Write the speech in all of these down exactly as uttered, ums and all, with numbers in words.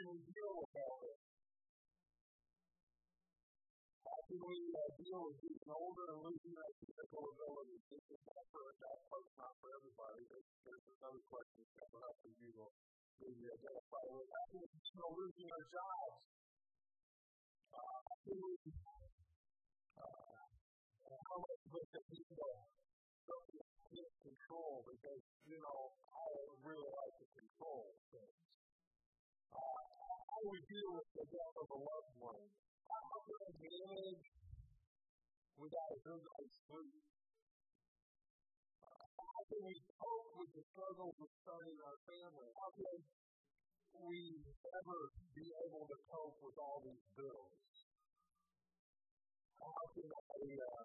can deal with all this? How can we uh, deal with getting older and losing that physical ability? This is not for adults, it's not for everybody. There's another question coming up that you will maybe identify with. How can we still losing our jobs? Uh, how can we uh, how much of the people can't control because, you know, I really like to control things. Uh, how do we deal with the death of a loved one? How do we manage without a good night's sleep? How do we cope with the struggles of starting our family? How can we ever be able to cope with all these bills? How can I uh,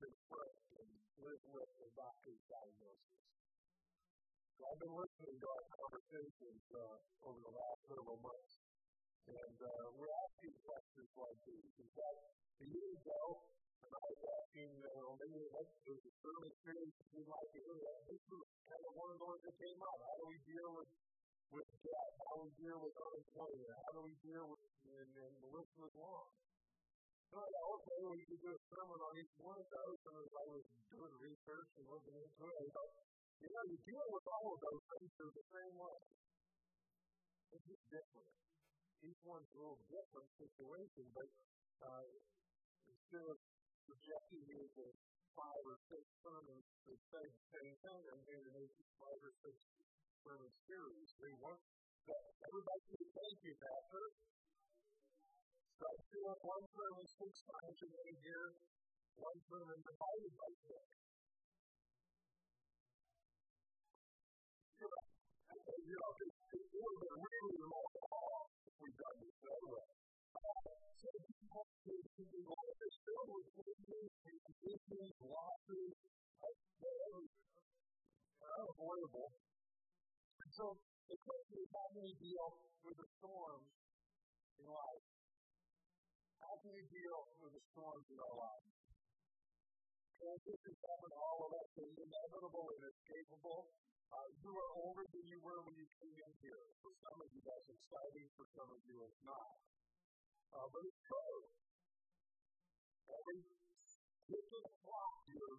confront and live with the doctor's diagnosis? I've been listening to our conversations uh, over the last several months, and uh, we're asking questions like these. In fact, a year ago, and I was asking, you know, maybe that's the early experience we might be doing that. This was kind of one of the ones that came up. How do we deal with, with death? How do we deal with unemployment? How do we deal with, and, and the list was long. So I thought, okay, well, you could do a sermon on each one of those, and as I was doing research and looking into it, I thought, you know, you deal with all of those things through the same way. It's just different. Each one's a little different situation, but uh, instead of projecting you to five or six sermons to say the same thing, I'm doing an eight, five or six sermon series. They want that everybody to thank you, Pastor. So I do one sermon six times in a year, one sermon divided by six. You know, it would have really rolled off if we done this that way. So you have to do all this stuff with business and conditions, losses, are unavoidable. So the question is, how do you deal with the storms in life? How do you deal with the storms in our life? Transitions happen to all of us. They're inevitable and escapable. Uh, you are older than you were when you came in here. For some of you, that's exciting. For some of you, it's not. Uh, but it's true. Every ticking clock, you're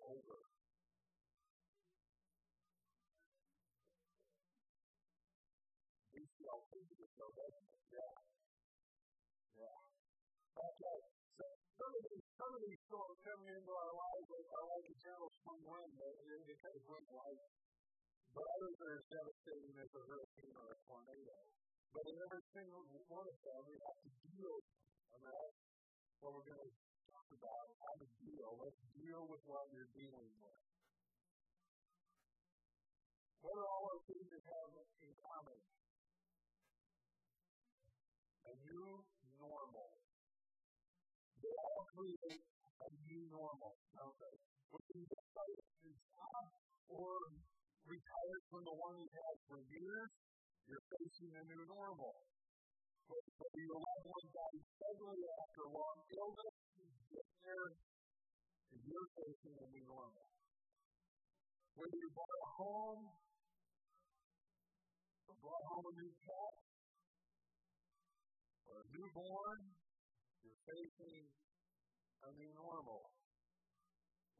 older. We still think it's so bad. Yeah. Yeah. Okay. So, some of these, some of these storms coming into our lives are like a general spring wind. They kind of bring life. But others are as devastating as a hurricane or a tornado. But in every single one of them, we have to deal with that. What we're going to talk about is how to deal. Let's deal with what you're dealing with. What are all those things that have in common? A new normal. They all create a new normal, don't they? Whether you decide to do job or retired from the one you had for years, you're facing a new normal. Whether your loved one dies suddenly after long illness, you're facing a new normal. Whether you bought a home or brought home a new pet or a newborn, you're facing a new normal.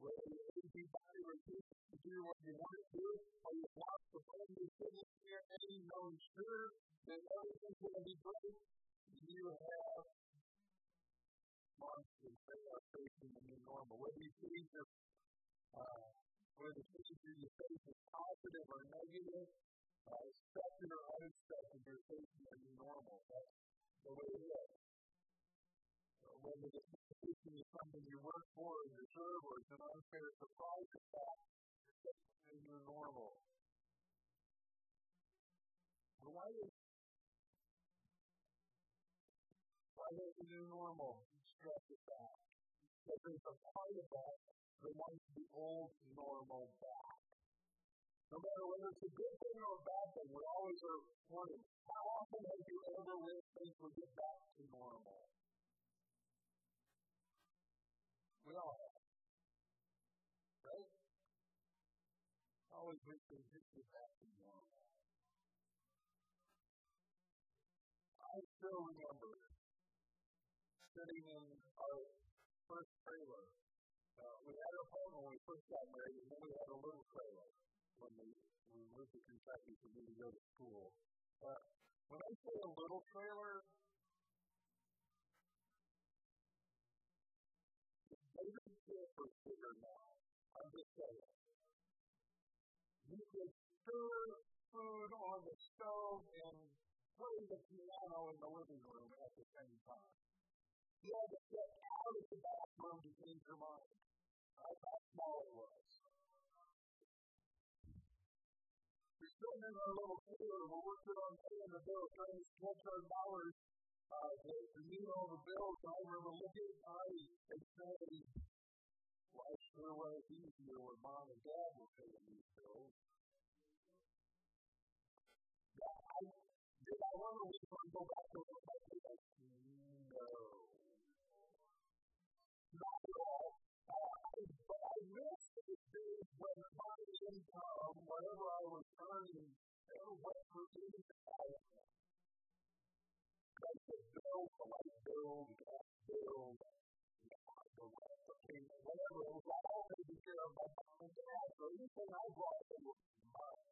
Whether your aging body refuses to do what you want to do, or you've lost the plan you're sitting here and you know sure that everything's going to be great, you have monsters that are facing the new normal. Whether you see your, uh, whether the future you face is positive or negative, uh, expected or unexpected, you're facing the new normal. That's the way it is. Whether the situation is something you work for or deserve, or it's an unfair surprise attack, it's in your normal. But why is why does the new normal stress us out? Because there's a part of that that wants the old normal back. No matter whether it's a good thing or a bad thing, we always are wondering, how often have you ever lived things will get back to normal? We all have, right? Always make things just get back to normal. I still remember sitting in our first trailer. Uh, we had a home when we first got married, and then we had a little trailer when we, when we moved to Kentucky for me to go to school. Uh, when I say a little trailer, David Silver's bigger now. I'm just saying. You could stir food on the stove and play the piano in the living room at the same time. You had to get out of the bathroom to change your mind. That's how small it was. We're sitting in our little trailer, we're working on paying the bill, trying to stretch our dollars. Uh, the, the meal on the bills, I remember looking at my and saying, life sure was easier when mom and dad were paying these bills. Yeah, I, did I wonder which one go back to the like, no. Not at all. Uh, but I missed the days when my income, whatever I was earning, never went for anything I had. Electric bill, the light bill, the gas bill, the water payment, whatever it was, I all taken care of by mom and dad, so anything I brought in was mine.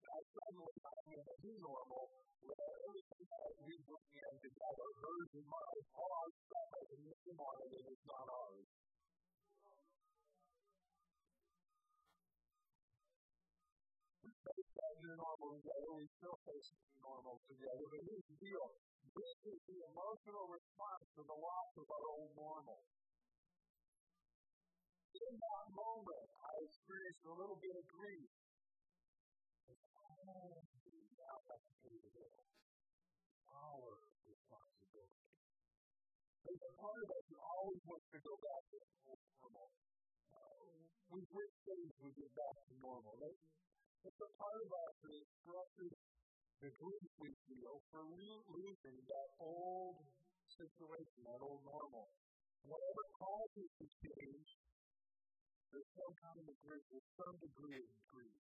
I suddenly found in the new normal where everything that we put in together, hers and mine, all our stuff has a name on it and it's not ours. Normal together, we still face normal together, but here's the deal. This is the emotional response to the loss of our old normal. In that moment, I experienced a little bit of grief. Now that's our responsibility. There's a part of us who always wants to go back to normal. We've reached things we get back to normal, right? It's a part of us that expresses the grief we feel for losing that old situation, that old normal. Whatever causes the change, there's some kind of grief, there's some degree of grief.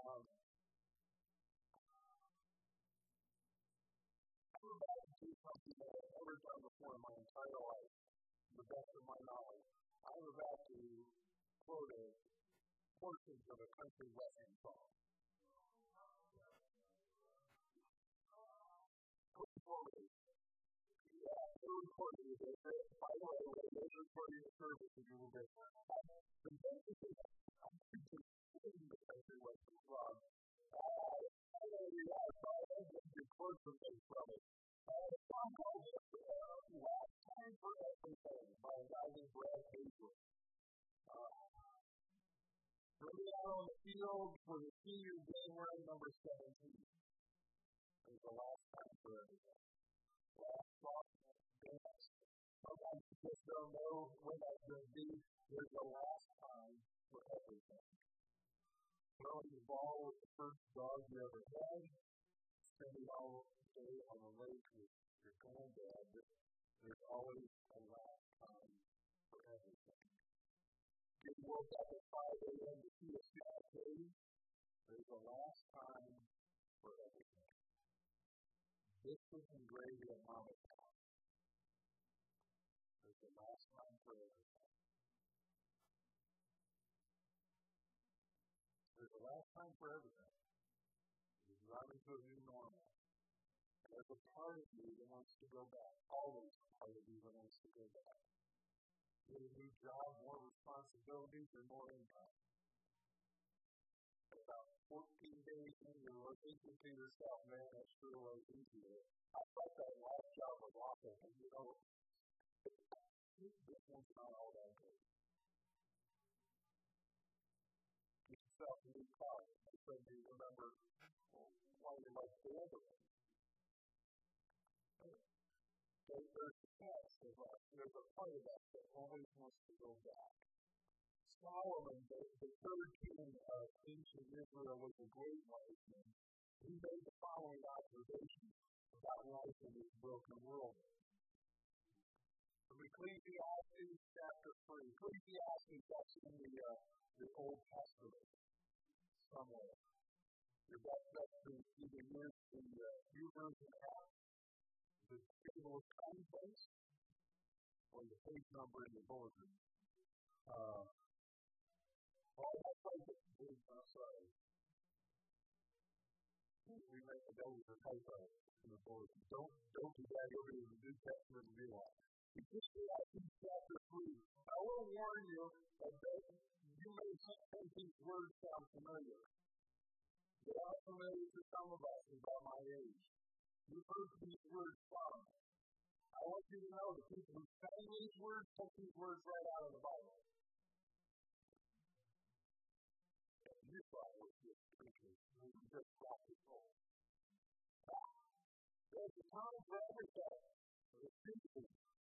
Um, I would like to do something that I've never done before in my entire life, to the best of my knowledge. I was about to quote a portions of a country western song. Yeah, they're recording it. By the way, they're recording the service a little bit. The basic thing I'm teaching the country western song. I don't realize I haven't recorded something from it. The song called Last Time for Everything by a guy named Brad Hazel. Early out on the field for the senior game, we're at number seventeen. It was the last time for everything. Last song, dance. Sometimes you just don't know when that's going to be. There's the last time for everything. Throwing the ball with the first dog you ever had. Spending all day on the lake with your granddad. There's always a last time for everything. Getting woke up at five a.m. to see a sad day, there's a last time for everything. This was engraved at Mama's house. There's a last time for everything. There's a last time for everything. You're driving to a new normal. There's a part of you that wants to go back. Always a part of you that wants to go back. Get a new job, more responsibilities, and more income. About fourteen days in, you're looking to yourself, man, that sure was easier. I thought that last job was awful, and you know, this one's not all that good. Get yourself a new car, and suddenly you remember why you like the other one. There's a test of us. There's a part of us that always wants to go back. Solomon, the, the third king of ancient Israel, was a great wise man. He made the following observation about life in this broken world. From Ecclesiastes chapter three. Ecclesiastes is actually in the, uh, the Old Testament somewhere. Your best bet is either years in the New Version app, the table of contents, or the page number in the bulletin. Uh, all that typing is, I'm sorry. We make a double for typing in the bulletin. Don't, don't do that over to the New Testament and realize. If you see chapter three, I will warn you that you may think these words sound familiar. They are familiar to some of us about my age. You've heard these words from. I want you to know that people who say these words take these words right out of the Bible. And you thought it was just preaching, and you just got it wrong. There's a time for everything, for the teaching,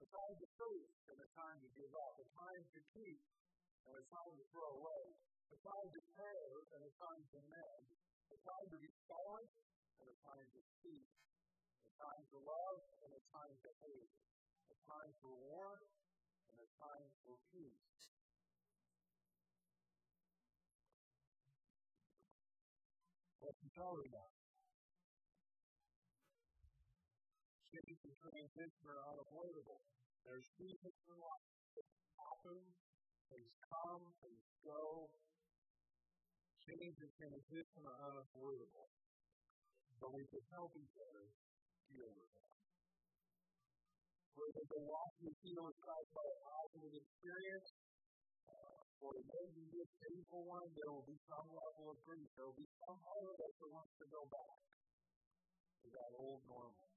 A time to face, and a time to give up. A time to keep, and a time to throw away. A time to pay, and a time to mend. A time to be silent, and a time to speak. A time to love, and a time to hate. A time for war, and a time for peace. What's the story about? Change and transition are unavoidable. There's seasons in life. Things happen, things come, things go. Change and transition are unavoidable. But we can help each other deal with that. Whether the walk you feel is caused by a positive experience, uh, or maybe this painful one, there will be some level of grief. There will be some part of us that wants to go back to that old normal.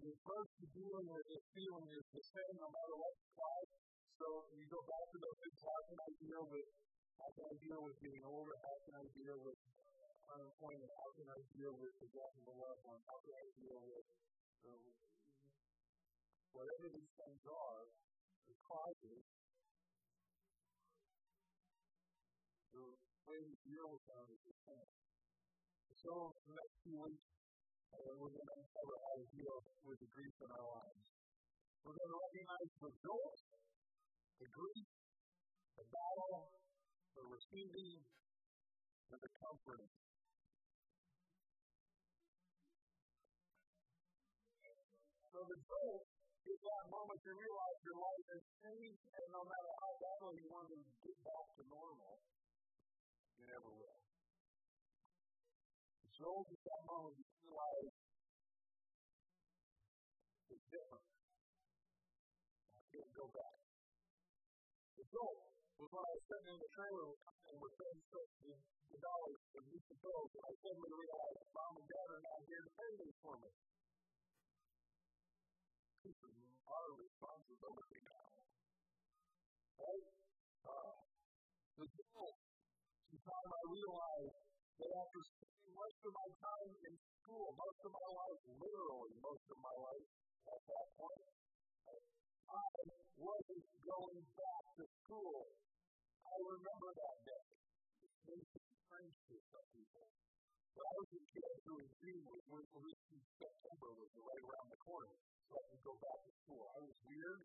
The approach to dealing with this feeling is the same no matter what you try. So you go back to those things. How can I deal with? How can I deal with being older? How can I deal with unemployment? How can I deal with the death of a loved one? How can I deal with um, whatever these things are? The causes, the way we deal with them is the same. So the next few weeks, Uh, we're going to uncover how to deal with the grief in our lives. We're going to recognize the joy, the grief, the battle, the receiving, and the comforting. So the joy is that moment you realize your life has changed, and no matter how badly you want to get back to normal, you never will. The joy is that moment you realize it's different. I can't go back. The goal was when I was sitting in the trailer and was paying sixty dollars for each of those, and I suddenly realized mom and dad are not here to pay them for me. This is our responsibility now. Right? Uh, the goal is how I realized that after spending most of my time in school, most of my life, literally most of my life at that point, I wasn't going back to school. I remember that day. It made some strange to some people. But I was a kid who was dreaming when September was right around the corner, so I could go back to school. I was weird.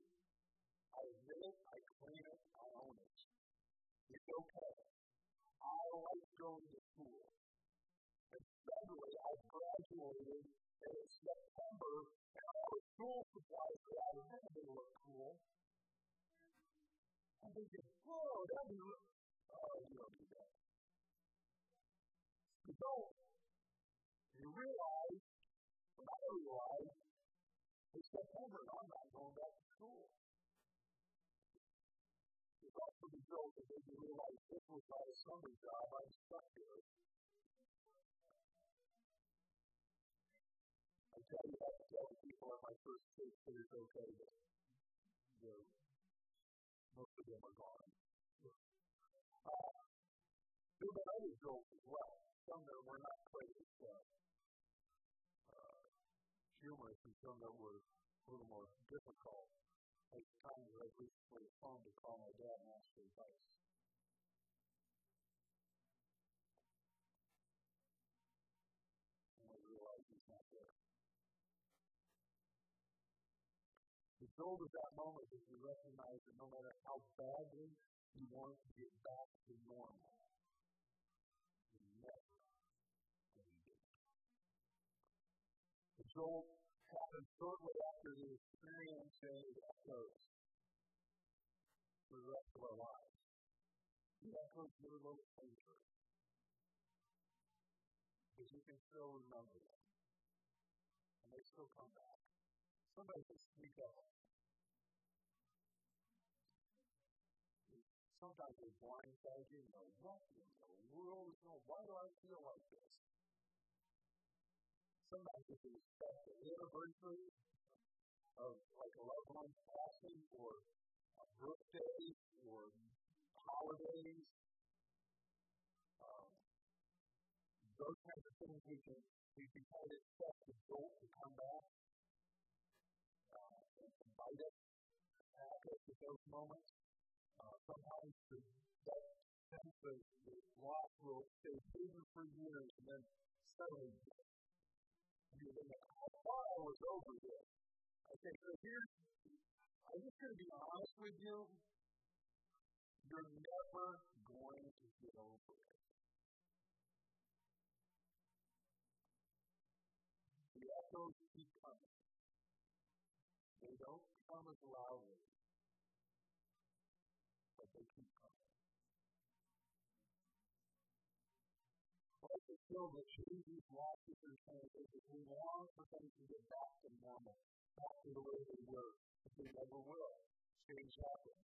I admit it. I claim it. I own it. It's okay. I like going to school. And suddenly, I graduated in September, and all the school supplies that I had in were cool. I'm thinking, whoa, that is, oh, you don't do that. So, you realize, what I realized, in September, I'm not going back to school. It's also the joke that made me realize this was not a summer job, I'm stuck here. I tell you, I have to tell people at my first church that it's okay, but you know, most of them are gone. Uh, there were other jokes as well, some that were not quite as well. Uh, humorous and some that were a little more difficult. Like the time that I recently phoned to call my dad and ask for advice. And I realized he's not there. The goal of that moment is to recognize that no matter how badly you want to get back to normal, you never can get back. The goal happens shortly after the experience and it echoes for the rest of our lives. It echoes your little finger, because you can still remember them, and they still come back. Somebody just sneak up. Sometimes they blindside you and go, what in the world is going on? Why do I feel like this? Sometimes they respect the anniversary of like a loved one's passing, or a birthday, or holidays. Um, those kinds of things we can, we can kind of expect the soul to come back. Invite us at those moments. Uh, sometimes the, that sense of loss will stay hidden for years, and then suddenly you think, I thought I was over this. Okay, so here's, I'm just going to be honest with you. You're never going to get over it. The echoes keep coming. They don't come as loudly, but they keep coming. Like the field that changes, losses, and changes, if we long for things to get back to normal, back to the way they were, if they never will, change happens.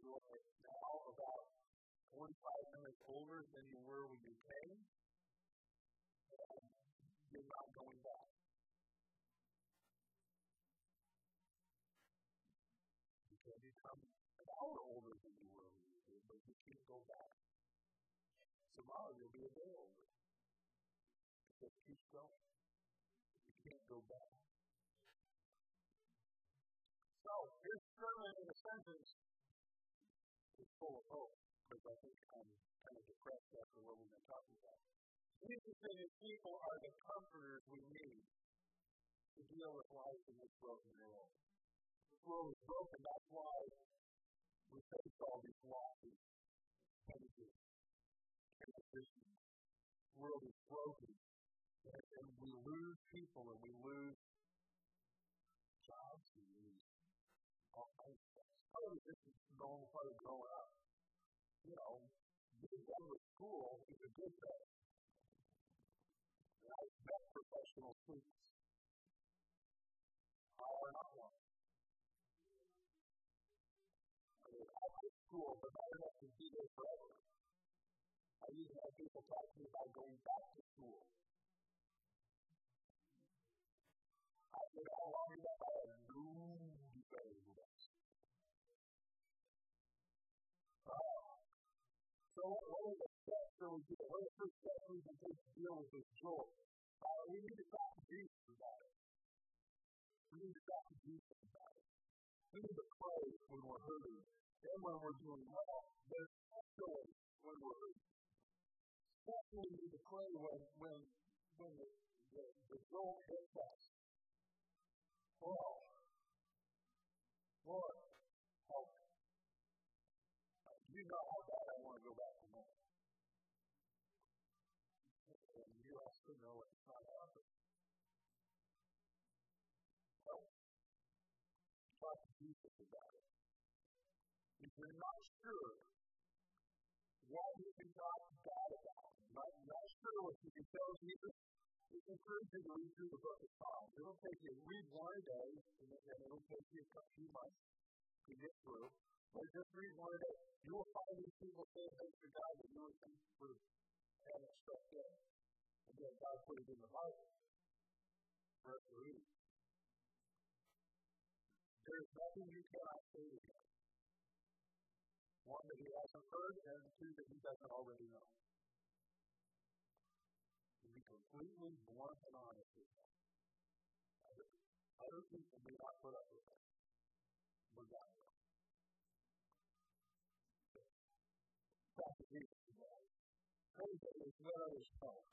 You are now about forty-five minutes older than you were when you came, and you're not going back. Become an hour older than you were when you did, but you can't go back. Tomorrow you'll be a day older. It just keeps going. You can't go back. So, this sermon in a sentence is full of hope, because I think I'm kind of depressed after what we've been talking about. Jesus and his people are the comforters we need to deal with life in this broken world. The world is broken, that's why we face all these losses, changes, transitions. The world is broken, and, and we lose people, and we lose jobs, we lose all kinds of stuff. Oh, this is the only part of growing up. You know, being done with school is a good thing. And I've met professional students. I are not one. School, but I don't have to be there forever. I used to have people talk to me about going back to school. I did all long enough, I had no desire to go back. So, what are the steps that we do? What are the first steps we can take to deal with this joy? Uh, we need to talk to Jesus about it. We need to talk to Jesus about it. We need to pray when we're hurting. And when we're doing well, but especially when we're hurting. Especially we need to pray when, when, when the, the, the goal hits us. Lord, Lord, help me. You know how bad I want to go back to that. And you also know it's not happening. Help. Talk to Jesus about it. If you're not sure what you can talk to God about, not, not sure what you can tell Jesus, it's encouraging to read through the book of Psalms. It'll take you, read one a day, and then it'll take you a few months to get through. But just read one a day. You will find these people saying things to God that you were thinking for having stuck in. And then God put it in the Bible for us to read. There is nothing you cannot say to God. One, that he hasn't heard, and two, that he doesn't already know. Because completely blunt and honest with them. Other people do not put up with it. But God does. That's the reason today. That is no other fault.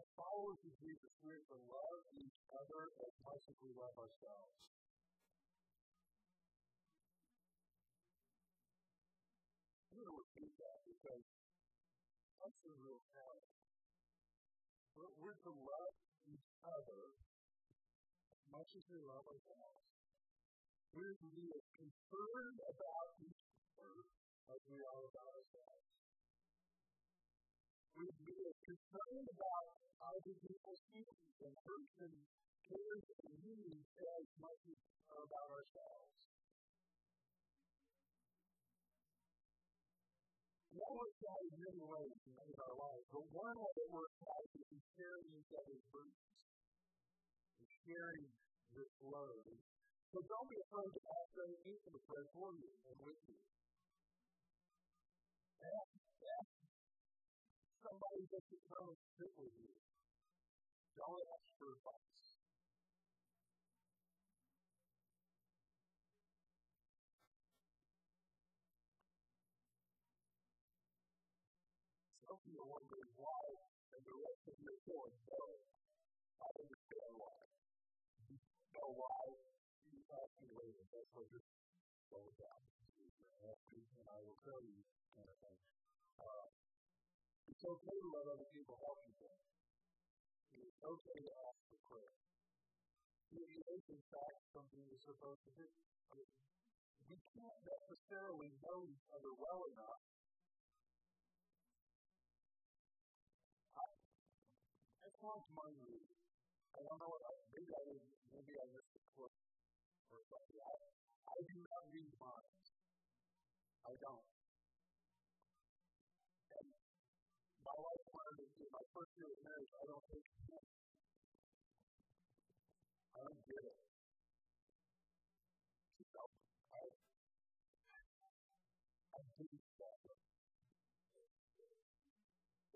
As followers of Jesus, we are to love each other as much as we love ourselves. I'm going to repeat that because that's a real challenge. We're to love each other as much as we love ourselves. We're to be as concerned about each other as we are about ourselves. We're to be as concerned about other people's feelings and hurts and cares and needs as much as we are about ourselves. That works out in many ways in many of our lives, but one way it works out is sharing each other's burdens, and sharing this load. So don't be afraid to ask other people to pray for you and with you. Ask, ask somebody that you come and sit with you. Don't ask for advice. Some people are wondering why, and the rest of you are going, no, I understand why. You know why? You ask me later. That's what you're going down. Ask me, and I will tell you. Uh, it's okay to let other people help you then. It's okay to ask for prayer. It is, in fact, something you're supposed to do. I mean, we can't necessarily know each other well enough. I don't know what I think I did. Maybe I missed the quote or something. I, I do not read minds. I don't. And my wife learned in my first year of marriage, I don't think I do. I don't get it. She don't. I, I didn't get it.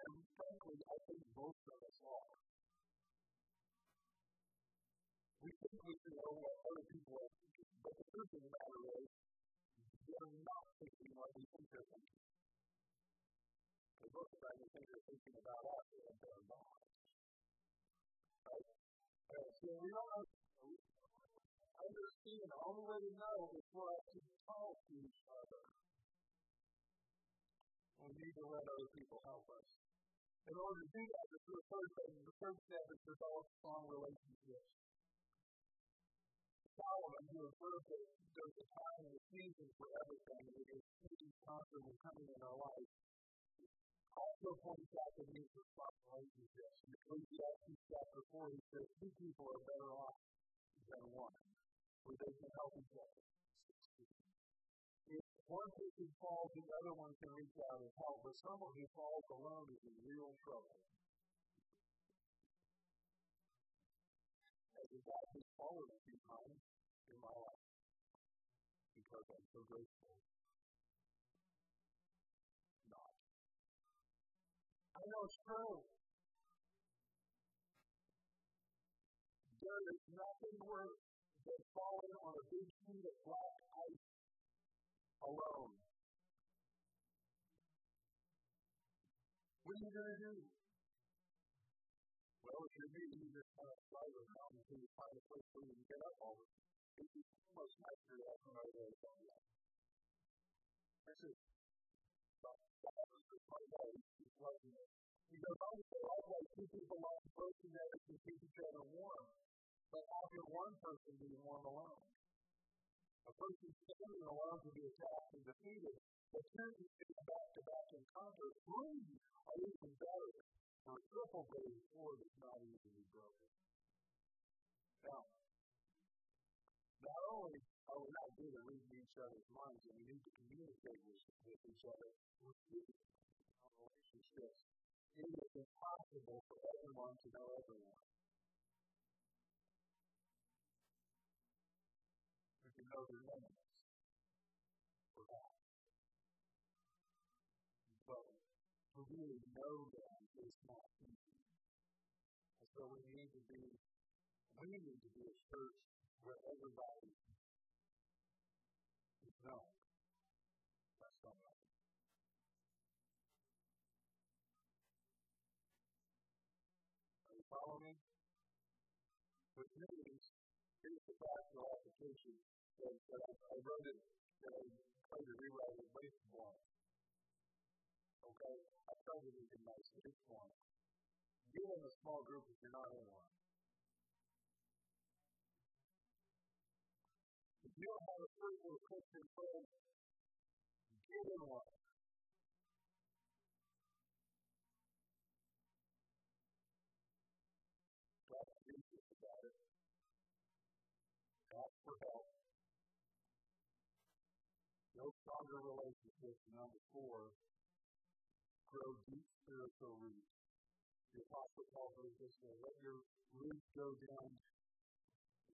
And frankly, I think both of us are. We think we know what other people are thinking, but the truth of the matter is, they're not thinking what we think they're thinking. Because most of the time, we think they're thinking about us, and they're not. Right? And so we don't understand. The only way to know is for us to talk to each other. We need to let other people help us. In order to do that, the third step, the third step is to develop strong relationships. Solomon, who observed that there's a time and a season for everything, and it is constantly coming in our life, also points out the need for strong relationships. In Ecclesiastes chapter four, he says two people are better off than one, where they can help each other. If one person falls, the other one can reach out and help, but someone who falls alone is in real trouble. And God has fallen a few times in my life because I'm so grateful. Not. I know it's true. There is nothing worse than falling on a big sheet of black ice. Alone. What are you going to do? Well, if you're me, you just kind of slide around until you find a place where you can get up all the time. It'd be much nicer to have another way to find out. This is my life. It's like this. He goes on to say, likewise, two people like both together to keep each other warm. But how can one person be warm alone? A person standing alone to be attacked and defeated, but two in back-to-back encounter, three are even better, for a triple-braided cord is not easily broken. Now, not only are we not good at reading each other's minds, and we need to communicate with each other, we're good in our relationships. It is impossible for everyone to know everyone. To know their limits, perhaps. But to really know that is not easy. And so we need to be, we need to be a church where everybody is known by somebody. Are you following me? Which means, here's the practical application that, that I, I wrote it, that I tried to rewrite it way too long. Okay? I tried to make it nice and just one. Get in a small group if you're not in one. If you don't have a personal Christian friend, get in one. Ask for help. No stronger relationships. Number four, grow deep spiritual roots. The Apostle Paul says this way: let your roots go down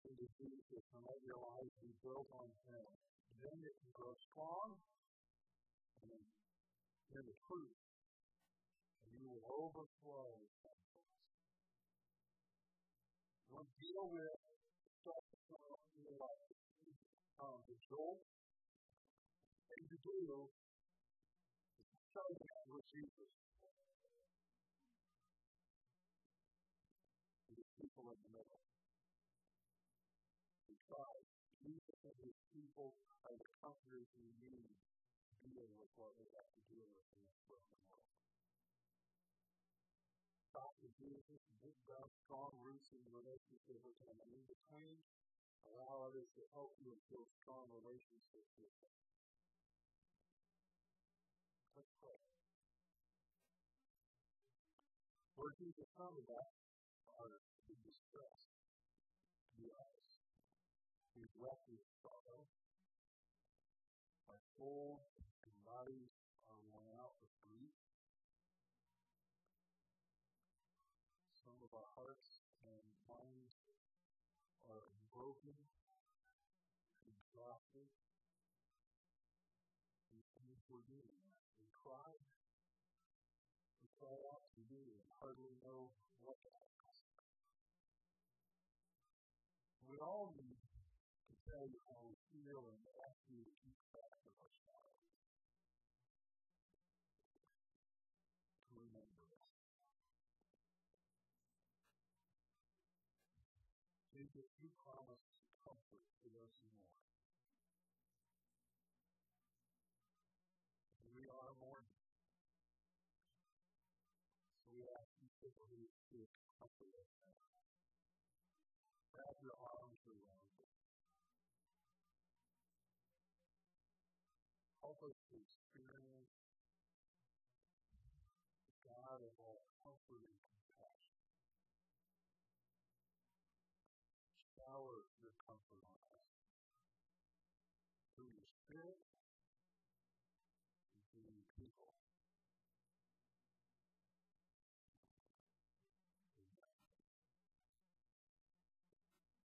into Jesus and let your lives be built on Him. Then it can grow strong and in the truth, and you will overflow. We'll deal with stuff that's going on in your life. Um, the joy, the thing to do is to show them with Jesus. And the people in the middle. Because Jesus and His people are the comforters we need to deal with what we have to deal with in this broken world. Talk to Jesus and get down strong roots in relationship with Him, and in between, allow others to help you and build strong relationships with Him. Let's pray. Lord Jesus, some of us are in distress. Yes. We've left with sorrow. Our souls and bodies are worn out with grief. Some of our hearts and minds are broken, exhausted, and things we're doing. We cry, we cry out to you and hardly know what to ask. We all need to tell you how we feel and ask you to keep track of our sorrows. To remember us. Jesus, you promise comfort to those who mourn. We are mourning. So we ask you to believe to comfort us now. Wrap your arms around us. Help us to experience the God of all comfort and compassion. Power of your comfort on us through your Spirit and through your people.